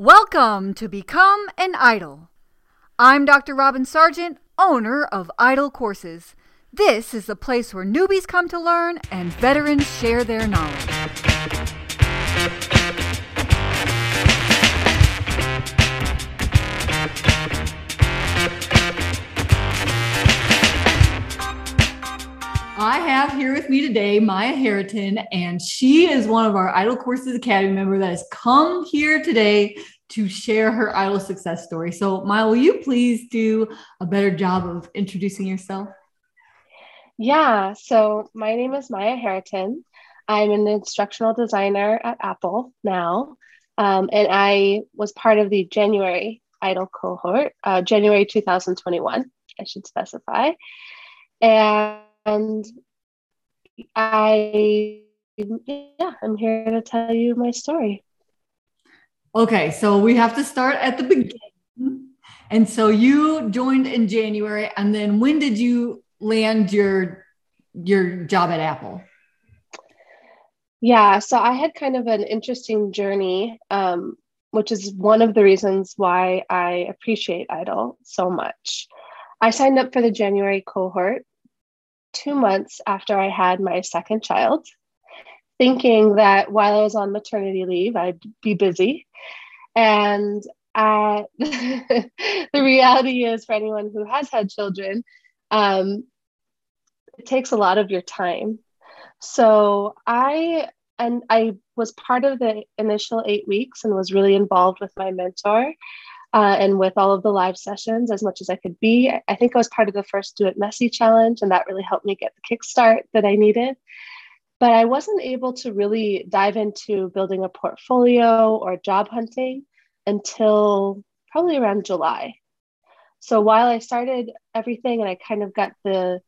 Welcome to Become an Idol. I'm Dr. Robin Sargent, owner of Idol Courses. This is the place where newbies come to learn and veterans share their knowledge. I have here with me today Maya Harrington, and she is one of our Idol Courses Academy members that has come here today to share her idol success story. So Maya, will you please do a better job of introducing yourself? Yeah, so my name is Maya Harrington. I'm an instructional designer at Apple now, and I was part of the January Idol cohort, January 2021, I should specify. And I'm here to tell you my story. Okay, so we have to start at the beginning. And so you joined in January, and then when did you land your job at Apple? Yeah, so I had kind of an interesting journey, which is one of the reasons why I appreciate Idol so much. I signed up for the January cohort 2 months after I had my second child, thinking that while I was on maternity leave, I'd be busy. And the reality is, for anyone who has had children, it takes a lot of your time. So I was part of the initial 8 weeks and was really involved with my mentor and with all of the live sessions as much as I could be. I think I was part of the first Do It Messy challenge, and that really helped me get the kickstart that I needed. But I wasn't able to really dive into building a portfolio or job hunting until probably around July. So while I started everything and I kind of got the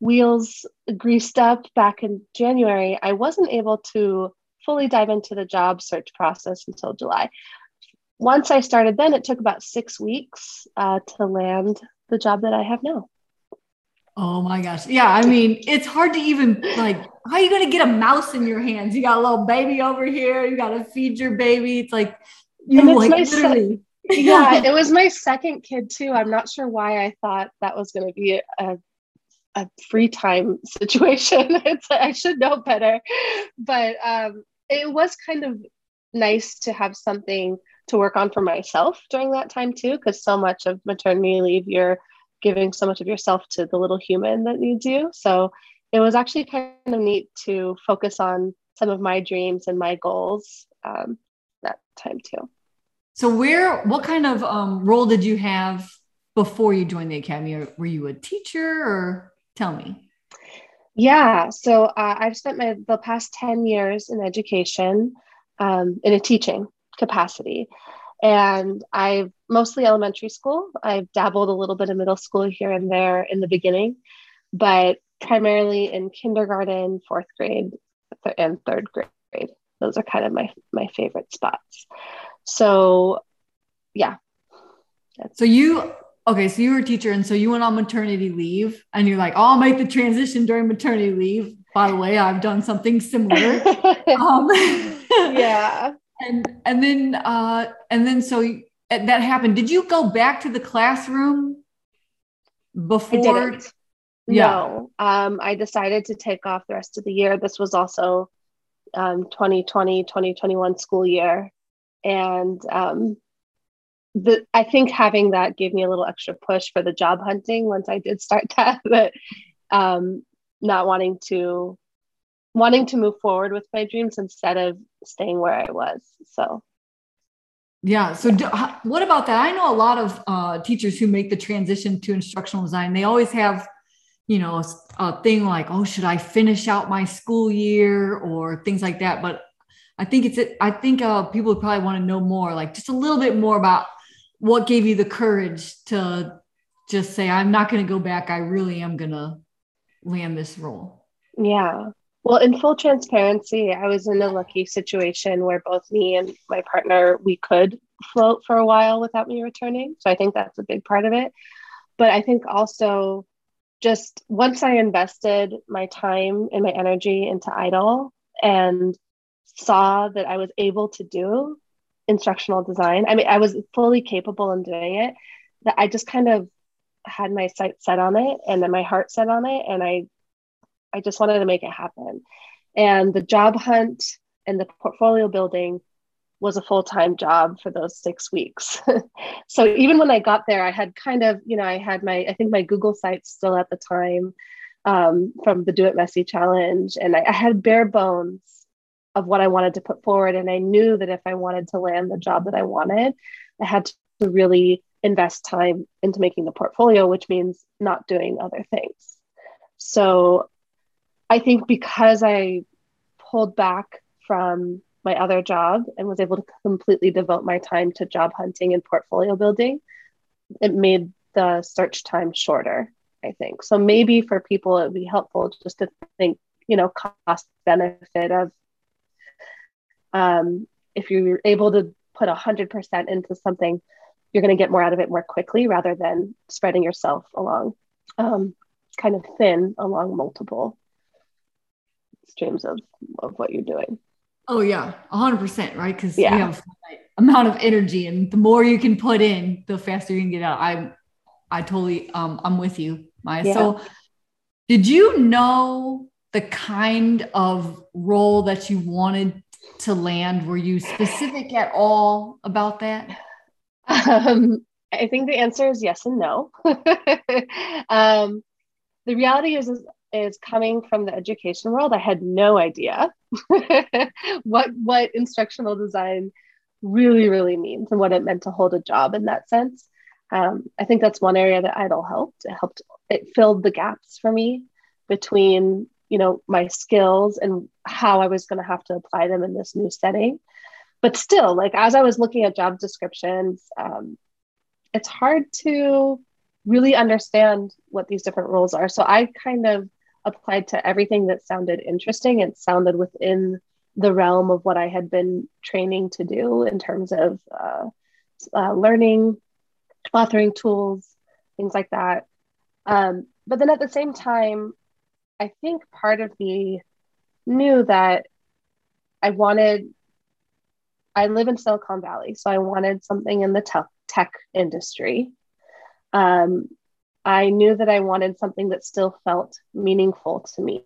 wheels greased up back in January, I wasn't able to fully dive into the job search process until July. Once I started then, it took about 6 weeks to land the job that I have now. Oh my gosh. Yeah. I mean, it's hard to even how are you going to get a mouse in your hands? You got a little baby over here. You got to feed your baby. It's like, you know, literally. Yeah, it was my second kid too. I'm not sure why I thought that was going to be a free time situation. I should know better, but it was kind of nice to have something to work on for myself during that time too, because so much of maternity leave, you're giving so much of yourself to the little human that needs you. So it was actually kind of neat to focus on some of my dreams and my goals that time too. So what kind of role did you have before you joined the academy? Were you a teacher, or tell me? Yeah, so I've spent the past 10 years in education in a teaching capacity. And I've mostly elementary school. I've dabbled a little bit of middle school here and there in the beginning, but primarily in kindergarten, fourth grade, and third grade. Those are kind of my favorite spots. So, yeah. So you were a teacher, and so you went on maternity leave, and you're like, oh, I'll make the transition during maternity leave. By the way, I've done something similar. Yeah. And then so that happened. Did you go back to the classroom before? I didn't. Yeah. No. I decided to take off the rest of the year. This was also 2020, 2021 school year. And I think having that gave me a little extra push for the job hunting once I did start that, but not wanting to move forward with my dreams instead of staying where I was. So, yeah. So what about that? I know a lot of teachers who make the transition to instructional design, they always have, you know, a thing like, oh, should I finish out my school year or things like that? But I think people would probably want to know more, like just a little bit more about what gave you the courage to just say, I'm not going to go back. I really am going to land this role. Yeah. Well, in full transparency, I was in a lucky situation where both me and my partner, we could float for a while without me returning. So I think that's a big part of it. But I think also just once I invested my time and my energy into Idol and saw that I was able to do instructional design. I mean, I was fully capable in doing it, that I just kind of had my sight set on it and then my heart set on it. And I just wanted to make it happen. And the job hunt and the portfolio building was a full-time job for those 6 weeks. So even when I got there, I had kind of, you know, I had my, I think my Google site still at the time from the Do It Messy challenge. And I had bare bones of what I wanted to put forward. And I knew that if I wanted to land the job that I wanted, I had to really invest time into making the portfolio, which means not doing other things. So I think because I pulled back from my other job and was able to completely devote my time to job hunting and portfolio building, it made the search time shorter, I think. So maybe for people, it'd be helpful just to think, you know, cost benefit of if you're able to put 100% into something, you're going to get more out of it more quickly rather than spreading yourself along kind of thin along multiple streams of what you're doing. Oh yeah. 100%. Right. Cause you have finite amount of energy, and the more you can put in, the faster you can get out. I totally, I'm with you, Maya. Yeah. So did you know the kind of role that you wanted to land? Were you specific at all about that? I think the answer is yes and no. The reality is coming from the education world, I had no idea what instructional design really means and what it meant to hold a job in that sense. I think that's one area that Idol helped. It filled the gaps for me between, you know, my skills and how I was going to have to apply them in this new setting. But still, like, as I was looking at job descriptions, it's hard to really understand what these different roles are. So I kind of applied to everything that sounded interesting and sounded within the realm of what I had been training to do in terms of learning, authoring tools, things like that. But then at the same time, I think part of me knew that I live in Silicon Valley, so I wanted something in the tech industry. I knew that I wanted something that still felt meaningful to me.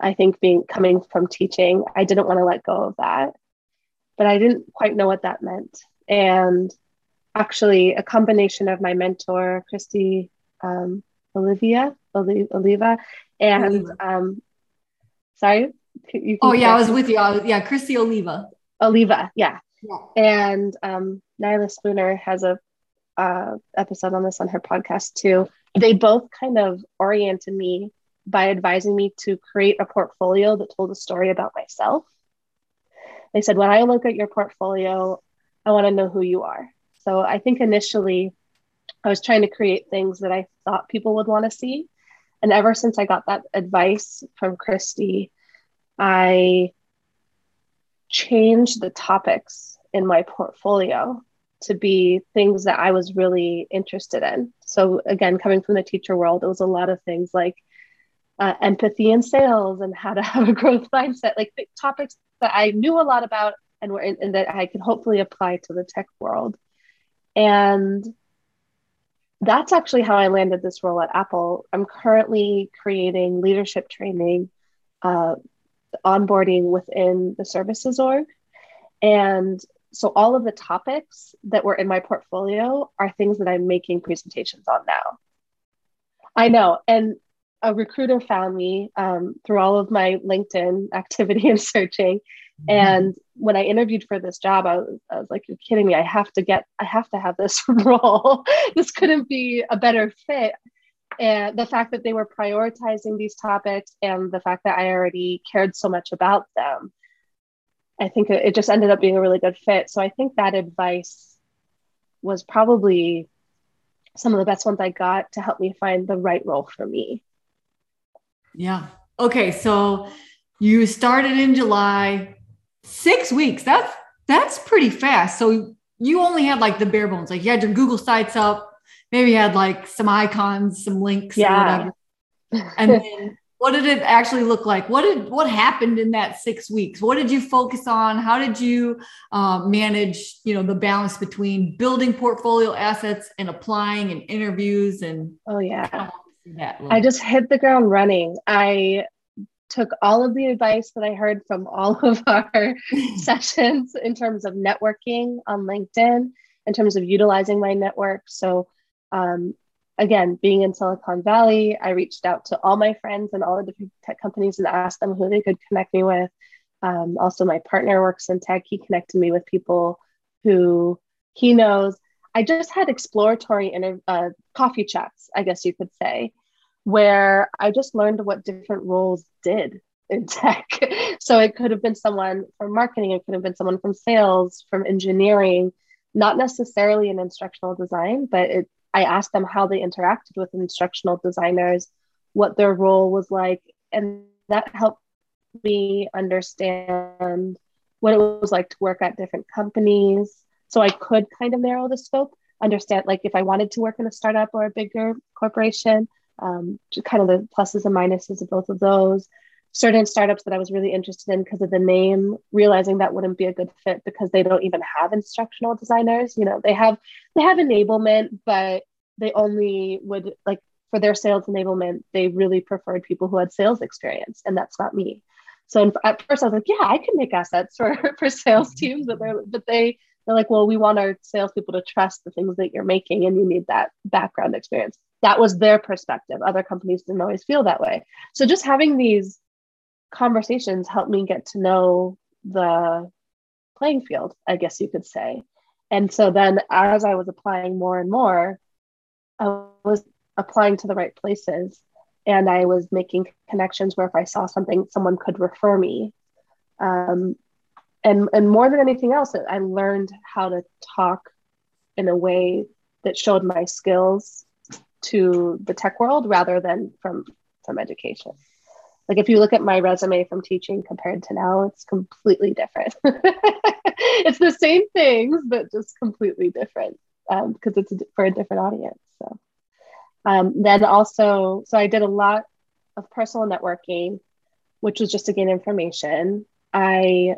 I think coming from teaching, I didn't want to let go of that, but I didn't quite know what that meant. And actually, a combination of my mentor, Christy Oliva, and sorry, you can I was with you. Christy Oliva. Yeah. And Nyla Spooner has a episode on this on her podcast too. They both kind of oriented me by advising me to create a portfolio that told a story about myself. They said, when I look at your portfolio, I want to know who you are. So I think initially I was trying to create things that I thought people would want to see. And ever since I got that advice from Christy, I changed the topics in my portfolio to be things that I was really interested in. So again, coming from the teacher world, it was a lot of things like empathy and sales and how to have a growth mindset, like topics that I knew a lot about and that I could hopefully apply to the tech world. And that's actually how I landed this role at Apple. I'm currently creating leadership training, onboarding within the services org. And so all of the topics that were in my portfolio are things that I'm making presentations on now. I know. And a recruiter found me through all of my LinkedIn activity and searching. Mm-hmm. And when I interviewed for this job, I was like, you're kidding me. I have to have this role. This couldn't be a better fit. And the fact that they were prioritizing these topics and the fact that I already cared so much about them, I think it just ended up being a really good fit. So I think that advice was probably some of the best ones I got to help me find the right role for me. Yeah. Okay. So you started in July, 6 weeks. That's pretty fast. So you only had like the bare bones, like you had your Google sites up, maybe you had like some icons, some links, or whatever. And then What did it actually look like? What happened in that 6 weeks? What did you focus on? How did you manage, the balance between building portfolio assets and applying and interviews and? Oh yeah, I just hit the ground running. I took all of the advice that I heard from all of our sessions in terms of networking on LinkedIn, in terms of utilizing my network. So, again, being in Silicon Valley, I reached out to all my friends and all the different tech companies and asked them who they could connect me with. Also, my partner works in tech. He connected me with people who he knows. I just had exploratory coffee chats, I guess you could say, where I just learned what different roles did in tech. So it could have been someone from marketing. It could have been someone from sales, from engineering, not necessarily in instructional design, but I asked them how they interacted with instructional designers, what their role was like, and that helped me understand what it was like to work at different companies. So I could kind of narrow the scope, understand like if I wanted to work in a startup or a bigger corporation, kind of the pluses and minuses of both of those. Certain startups that I was really interested in because of the name, realizing that wouldn't be a good fit because they don't even have instructional designers. They have enablement, but they only would like for their sales enablement, they really preferred people who had sales experience. And that's not me. So at first I was like, yeah, I can make assets for sales teams, but they're like, well, we want our salespeople to trust the things that you're making and you need that background experience. That was their perspective. Other companies didn't always feel that way. So just having these conversations helped me get to know the playing field, I guess you could say. And so then as I was applying more and more, I was applying to the right places and I was making connections where if I saw something, someone could refer me. And more than anything else, I learned how to talk in a way that showed my skills to the tech world rather than from education. Like if you look at my resume from teaching compared to now, it's completely different. It's the same things, but just completely different because it's for a different audience. So then I did a lot of personal networking, which was just to gain information. I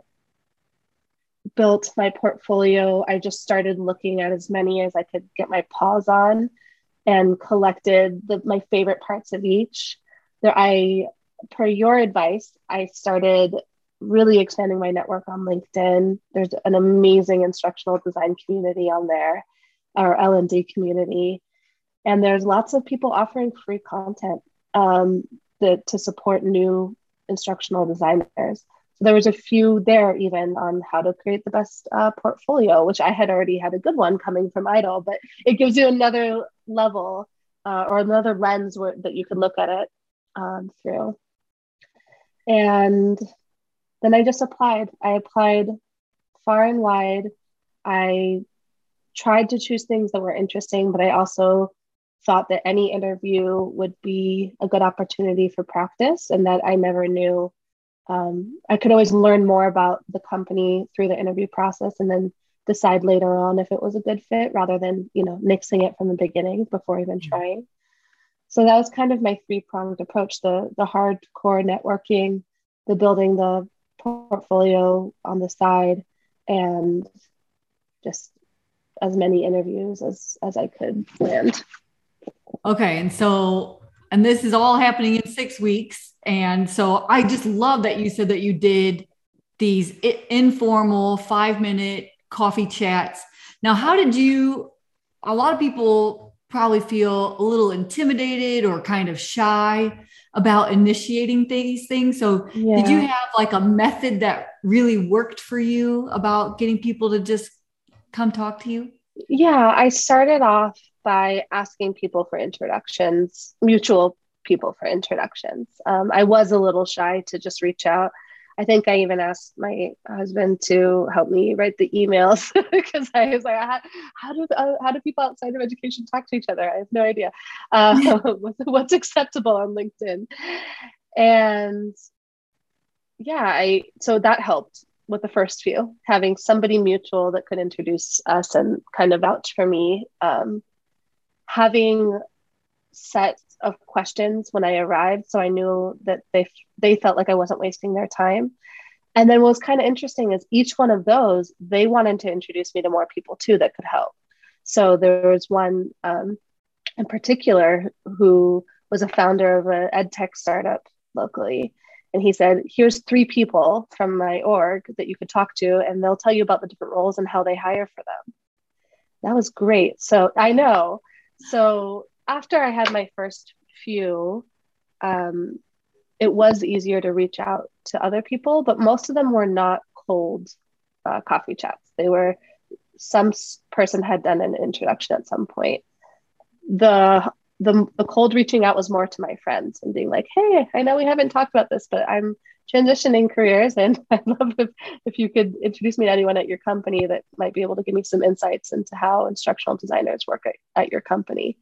built my portfolio. I just started looking at as many as I could get my paws on and collected my favorite parts of each. Per your advice, I started really expanding my network on LinkedIn. There's an amazing instructional design community on there, our L&D community. And there's lots of people offering free content to support new instructional designers. So there was a few there even on how to create the best portfolio, which I had already had a good one coming from Idol, but it gives you another level or another lens that you could look at it through. And then I just applied. I applied far and wide. I tried to choose things that were interesting, but I also thought that any interview would be a good opportunity for practice and that I never knew. I could always learn more about the company through the interview process and then decide later on if it was a good fit rather than, nixing it from the beginning before even trying. So that was kind of my three-pronged approach, the hardcore networking, the building the portfolio on the side, and just as many interviews as I could land. Okay. And this is all happening in 6 weeks. And so I just love that you said that you did these informal 5-minute coffee chats. Now, a lot of people probably feel a little intimidated or kind of shy about initiating these things. So yeah. Did you have like a method that really worked for you about getting people to just come talk to you? Yeah, I started off by asking people for introductions, mutual people for introductions. I was a little shy to just reach out. I think I even asked my husband to help me write the emails because I was like, how do people outside of education talk to each other? I have no idea what's acceptable on LinkedIn. And yeah, so that helped with the first few, having somebody mutual that could introduce us and kind of vouch for me, having set of questions when I arrived. So I knew that they felt like I wasn't wasting their time. And then what was kind of interesting is each one of those, they wanted to introduce me to more people too that could help. So there was one in particular who was a founder of an ed tech startup locally. And he said, here's 3 people from my org that you could talk to, and they'll tell you about the different roles and how they hire for them. That was great. So I know. So after I had my first few, it was easier to reach out to other people, but most of them were not cold coffee chats. They were, some person had done an introduction at some point. The cold reaching out was more to my friends and being like, hey, I know we haven't talked about this, but I'm transitioning careers, and I'd love if you could introduce me to anyone at your company that might be able to give me some insights into how instructional designers work at your company.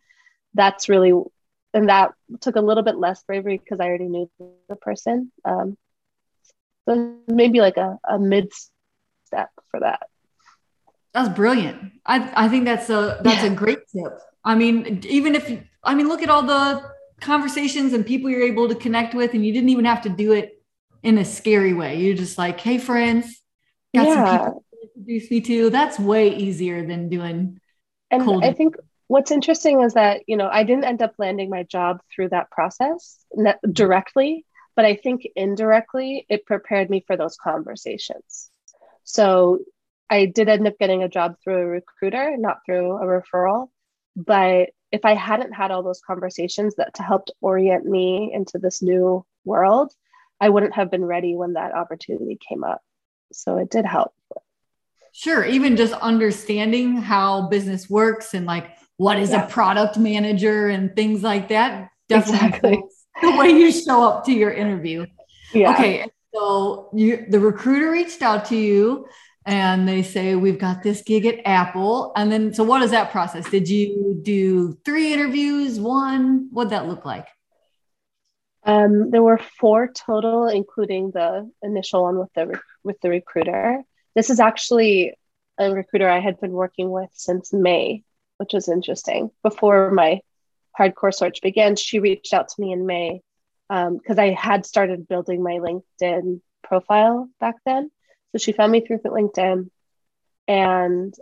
That's really, and that took a little bit less bravery because I already knew the person. So maybe like a mid step for that. That's brilliant. I think that's a great tip. I mean, look at all the conversations and people you're able to connect with, and you didn't even have to do it in a scary way. You're just like, hey, friends, got some people to introduce me to. That's way easier than doing cold. I think what's interesting is that, I didn't end up landing my job through that process directly, but I think indirectly it prepared me for those conversations. So I did end up getting a job through a recruiter, not through a referral. But if I hadn't had all those conversations that helped orient me into this new world, I wouldn't have been ready when that opportunity came up. So it did help. Sure. Even just understanding how business works and like, what is a product manager and things like that. Definitely the way you show up to your interview. Yeah. Okay. So the recruiter reached out to you. And they say, we've got this gig at Apple. And then, so what is that process? Did you do 3 interviews, 1? What'd that look like? There were 4 total, including the initial one with the recruiter. This is actually a recruiter I had been working with since May, which was interesting. Before my hardcore search began, she reached out to me in May because I had started building my LinkedIn profile back then. So she found me through LinkedIn, and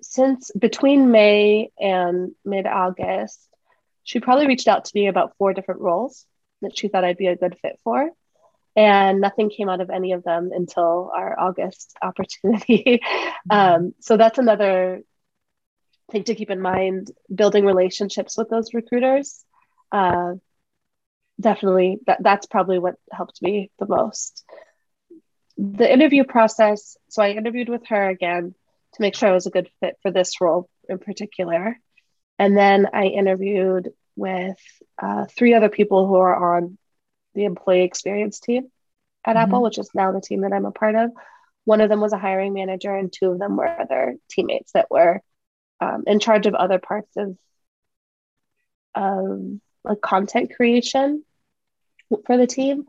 since between May and mid-August, she probably reached out to me about 4 different roles that she thought I'd be a good fit for, and nothing came out of any of them until our August opportunity. So that's another thing to keep in mind, building relationships with those recruiters. Definitely, that's probably what helped me the most. The interview process, so I interviewed with her again to make sure I was a good fit for this role in particular. And then I interviewed with 3 other people who are on the employee experience team at Apple, which is now the team that I'm a part of. One of them was a hiring manager, and 2 of them were other teammates that were in charge of other parts of like content creation for the team,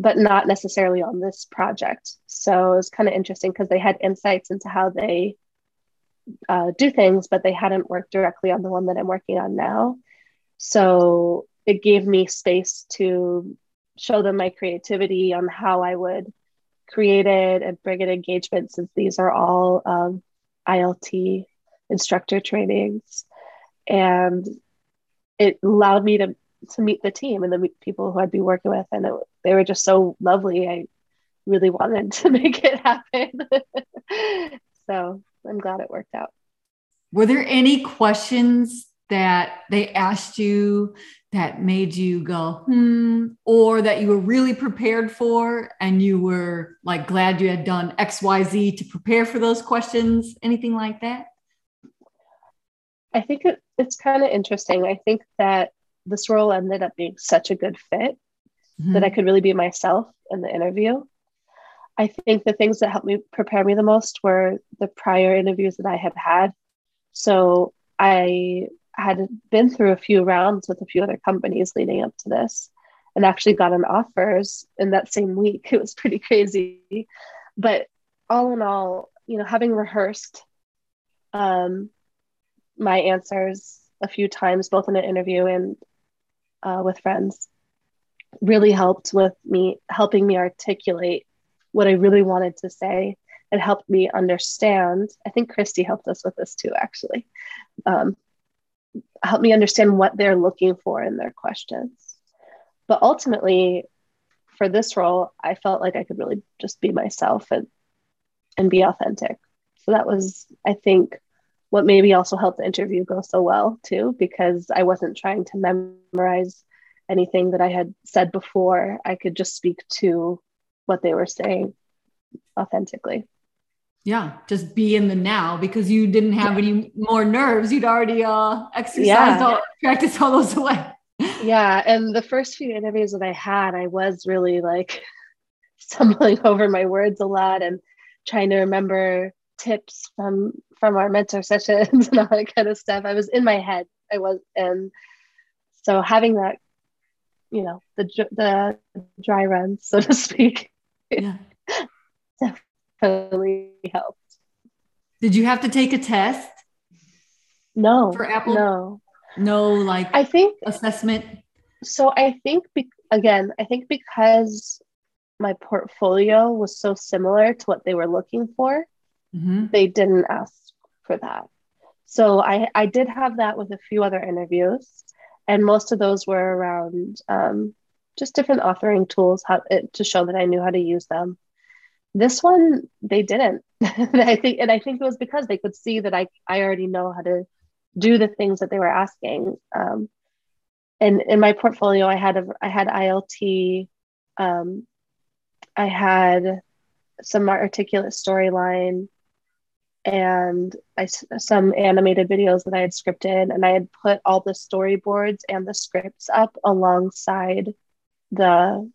but not necessarily on this project. So it was kind of interesting because they had insights into how they do things, but they hadn't worked directly on the one that I'm working on now. So it gave me space to show them my creativity on how I would create it and bring in engagement, since these are all ILT instructor trainings. And it allowed me to meet the team and the people who I'd be working with. And they were just so lovely. I really wanted to make it happen. So I'm glad it worked out. Were there any questions that they asked you that made you go, or that you were really prepared for and you were like glad you had done XYZ to prepare for those questions? Anything like that? I think it's kind of interesting. I think that this role ended up being such a good fit that I could really be myself in the interview. I think the things that helped me prepare me the most were the prior interviews that I had had. So I had been through a few rounds with a few other companies leading up to this, and actually got an offers in that same week. It was pretty crazy, but all in all, having rehearsed my answers a few times, both in an interview and with friends really helped with me, helping me articulate what I really wanted to say. It helped me understand. I think Christy helped us with this too, actually. Helped me understand what they're looking for in their questions. But ultimately, for this role, I felt like I could really just be myself and be authentic. So that was, I think, what maybe also helped the interview go so well too, because I wasn't trying to memorize anything that I had said before. I could just speak to what they were saying authentically. Yeah, just be in the now, because you didn't have any more nerves. You'd already exercised, practiced all those away. Yeah, and the first few interviews that I had, I was really like stumbling over my words a lot and trying to remember tips from our mentor sessions and all that kind of stuff. I was in my head. And so having that, you know, the dry runs, so to speak, definitely helped. Did you have to take a test? No. For Apple? No, like, I think assessment. So I think, I think because my portfolio was so similar to what they were looking for, they didn't ask for that. So I did have that with a few other interviews, and most of those were around just different authoring tools, to show that I knew how to use them. This one, they didn't. I think it was because they could see that I already know how to do the things that they were asking. And in my portfolio, I had ILT. I had some articulate storyline, and some animated videos that I had scripted, and I had put all the storyboards and the scripts up alongside the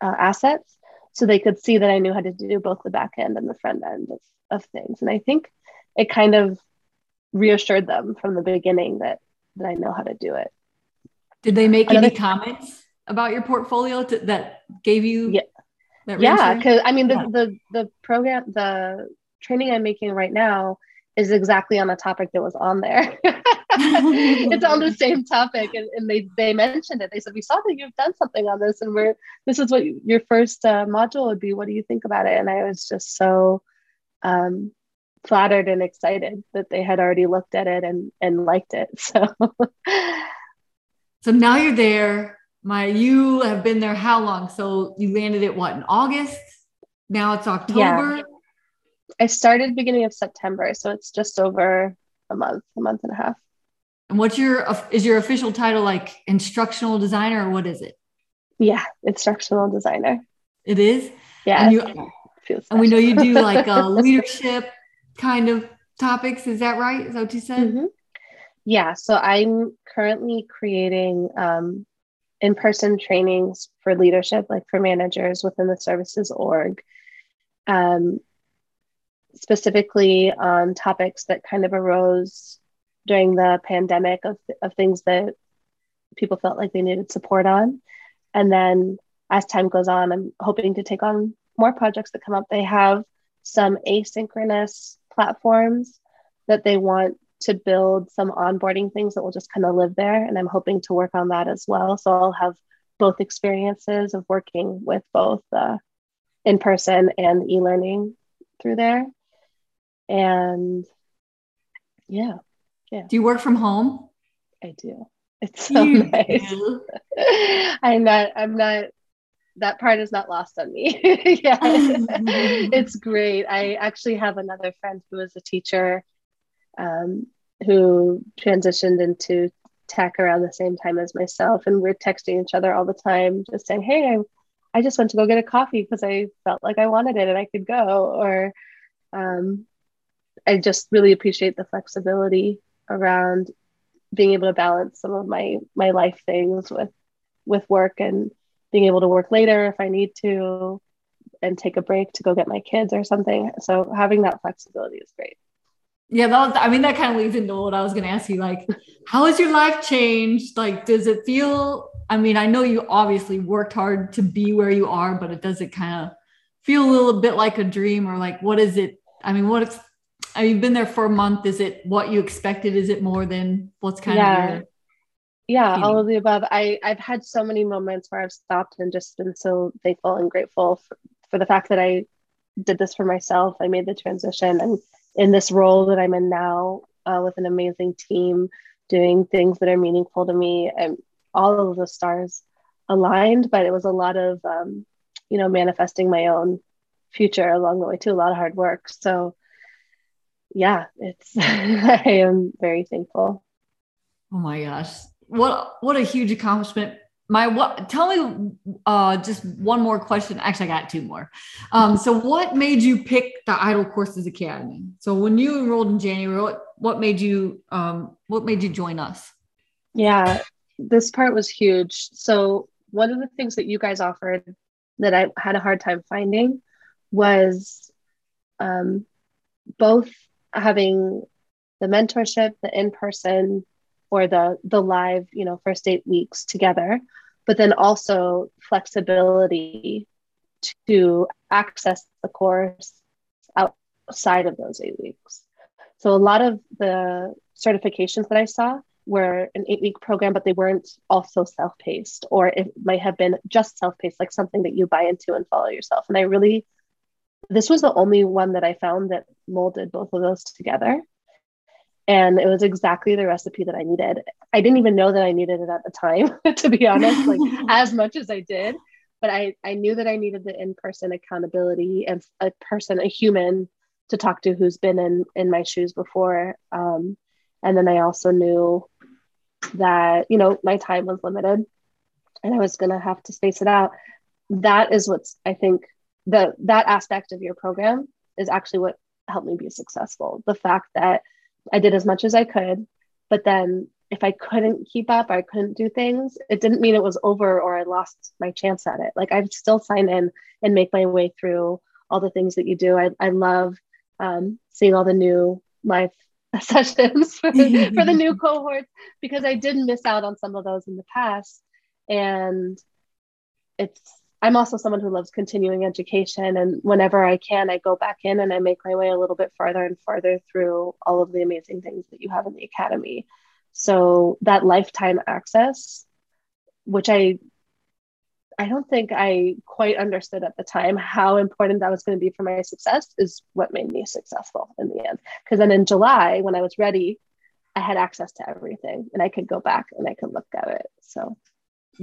assets, so they could see that I knew how to do both the back end and the front end of things. And I think it kind of reassured them from the beginning that I know how to do it. Did they make any comments about your portfolio that gave you? Yeah, because I mean, the program, the training I'm making right now is exactly on a topic that was on there. It's on the same topic, and they mentioned it. They said, "We saw that you've done something on this, and this is what your first module would be. What do you think about it?" And I was just so flattered and excited that they had already looked at it and liked it. So now you're there. Maya, you have been there how long? So you landed it, what, in August? Now it's October. Yeah. I started beginning of September, so it's just over a month and a half. And is your official title like instructional designer, or what is it? Yeah, instructional designer. It is? Yeah. And we know you do like leadership kind of topics. Is that right? Is that what you said? Mm-hmm. Yeah. So I'm currently creating in-person trainings for leadership, like for managers within the services org, specifically on topics that kind of arose during the pandemic of things that people felt like they needed support on. And then as time goes on, I'm hoping to take on more projects that come up. They have some asynchronous platforms that they want to build some onboarding things that will just kind of live there. And I'm hoping to work on that as well. So I'll have both experiences of working with both in-person and e-learning through there. And yeah. Do you work from home? I do. It's so nice. I'm not, that part is not lost on me. Yeah, it's great. I actually have another friend who is a teacher who transitioned into tech around the same time as myself. And we're texting each other all the time, just saying, "Hey, I just went to go get a coffee because I felt like I wanted it and I could go." Or I just really appreciate the flexibility around being able to balance some of my life things with work, and being able to work later if I need to, and take a break to go get my kids or something. So having that flexibility is great. Yeah, that kind of leads into what I was going to ask you. Like, how has your life changed? Like, does it feel, I mean, I know you obviously worked hard to be where you are, but does it kind of feel a little bit like a dream, or like, what is it? I mean, you've been there for a month. Is it what you expected? Is it more than what's kind of your Yeah, all of the above. I've had so many moments where I've stopped and just been so thankful and grateful for the fact that I did this for myself. I made the transition, and in this role that I'm in now, with an amazing team, doing things that are meaningful to me, and all of the stars aligned. But it was a lot of, manifesting my own future along the way too, a lot of hard work. So yeah, I am very thankful. Oh my gosh. What a huge accomplishment. Tell me just one more question. Actually, I got two more. So what made you pick the Idol Courses Academy? So when you enrolled in January, what made you join us? Yeah, this part was huge. So one of the things that you guys offered that I had a hard time finding was both having the mentorship, the in-person, or the live, first 8 weeks together, but then also flexibility to access the course outside of those 8 weeks. So a lot of the certifications that I saw were an 8-week program, but they weren't also self-paced, or it might have been just self-paced, like something that you buy into and follow yourself. And this was the only one that I found that molded both of those together. And it was exactly the recipe that I needed. I didn't even know that I needed it at the time, to be honest, like as much as I did. But I knew that I needed the in-person accountability and a human to talk to who's been in my shoes before. And then I also knew that, my time was limited and I was going to have to space it out. That is what's, I think, that aspect of your program is actually what helped me be successful. The fact that I did as much as I could, but then if I couldn't keep up, I couldn't do things, it didn't mean it was over or I lost my chance at it. Like, I'd still sign in and make my way through all the things that you do. I love seeing all the new live sessions for the new cohorts, because I did miss out on some of those in the past. And I'm also someone who loves continuing education. And whenever I can, I go back in and I make my way a little bit farther and farther through all of the amazing things that you have in the academy. So that lifetime access, which I don't think I quite understood at the time how important that was going to be for my success, is what made me successful in the end. Because then in July, when I was ready, I had access to everything and I could go back and I could look at it. So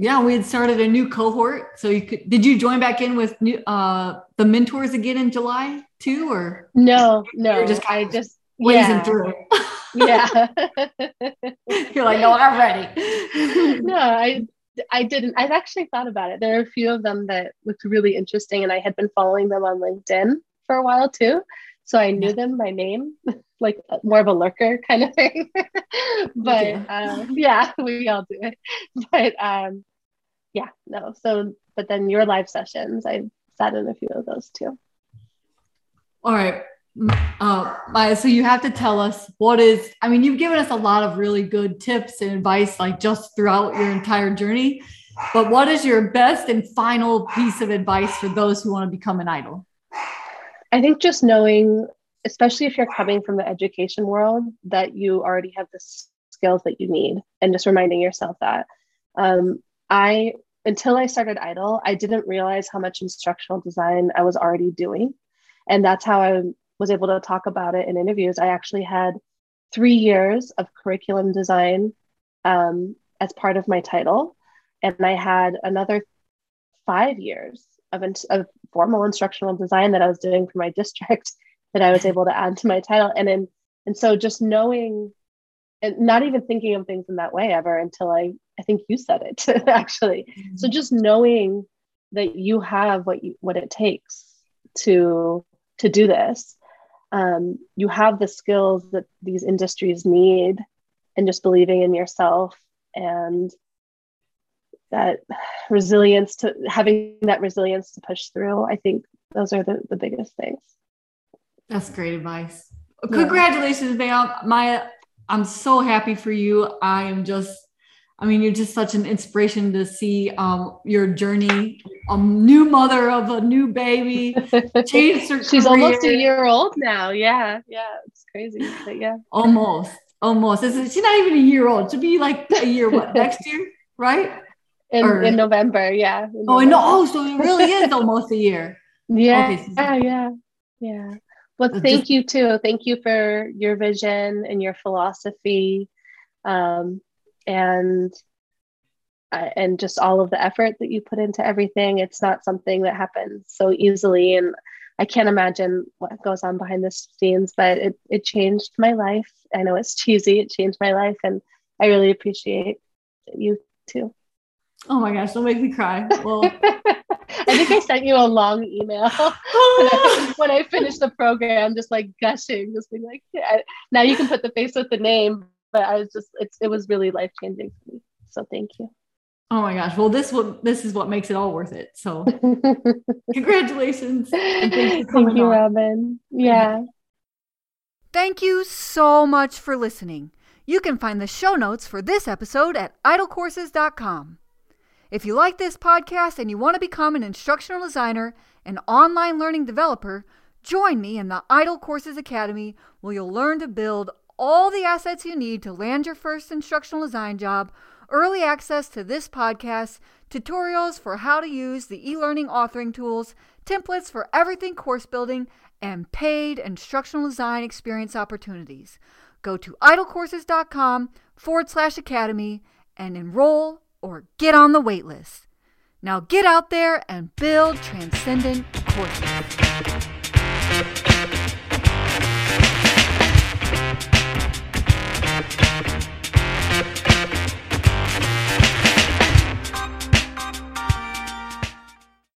yeah, we had started a new cohort. So did you join back in with the mentors again in July too, or? No, I just blazing through. Yeah. You're like, no, I'm ready. No, I didn't. I've actually thought about it. There are a few of them that looked really interesting, and I had been following them on LinkedIn for a while too. So I knew them by name, like more of a lurker kind of thing. But we all do it. But but then your live sessions, I sat in a few of those too. All right. Maya, so you have to tell us you've given us a lot of really good tips and advice, like just throughout your entire journey, but what is your best and final piece of advice for those who want to become an idol? I think just knowing, especially if you're coming from the education world, that you already have the skills that you need, and just reminding yourself that. Until I started Idol, I didn't realize how much instructional design I was already doing. And that's how I was able to talk about it in interviews. I actually had 3 years of curriculum design as part of my title. And I had another 5 years of formal instructional design that I was doing for my district that I was able to add to my title. And so just knowing and not even thinking of things in that way ever until I think you said it actually. Mm-hmm. So just knowing that you have what it takes to do this. You have the skills that these industries need, and just believing in yourself, and that resilience to having that resilience to push through. I think those are the biggest things. That's great advice. Congratulations, Maya. I'm so happy for you. I am just I mean, you're just such an inspiration to see your journey, a new mother of a new baby. Changed her She's career. Almost a year old now. Yeah. Yeah. It's crazy. But yeah. Almost. She's not even a year old. She'll be like a year, what, next year, right? In November. Yeah. In November. So it really is almost a year. Yeah. Okay, so yeah. Well, thank you too. Thank you for your vision and your philosophy. And just all of the effort that you put into everything. It's not something that happens so easily. And I can't imagine what goes on behind the scenes, but it changed my life. I know it's cheesy. It changed my life. And I really appreciate you too. Oh my gosh, don't make me cry. Well, I think I sent you a long email when I finished the program, just like gushing, just being like, yeah. Now you can put the face with the name. But I was it was really life-changing for me. So thank you. Oh my gosh. Well, this is what makes it all worth it. So congratulations. And thank you, Robin. Yeah. Thank you so much for listening. You can find the show notes for this episode at idolcourses.com. If you like this podcast and you want to become an instructional designer and online learning developer, join me in the Idol Courses Academy, where you'll learn to build all the assets you need to land your first instructional design job, early access to this podcast, tutorials for how to use the e-learning authoring tools, templates for everything course building, and paid instructional design experience opportunities. Go to idolcourses.com/academy and enroll or get on the waitlist. Now get out there and build transcendent courses.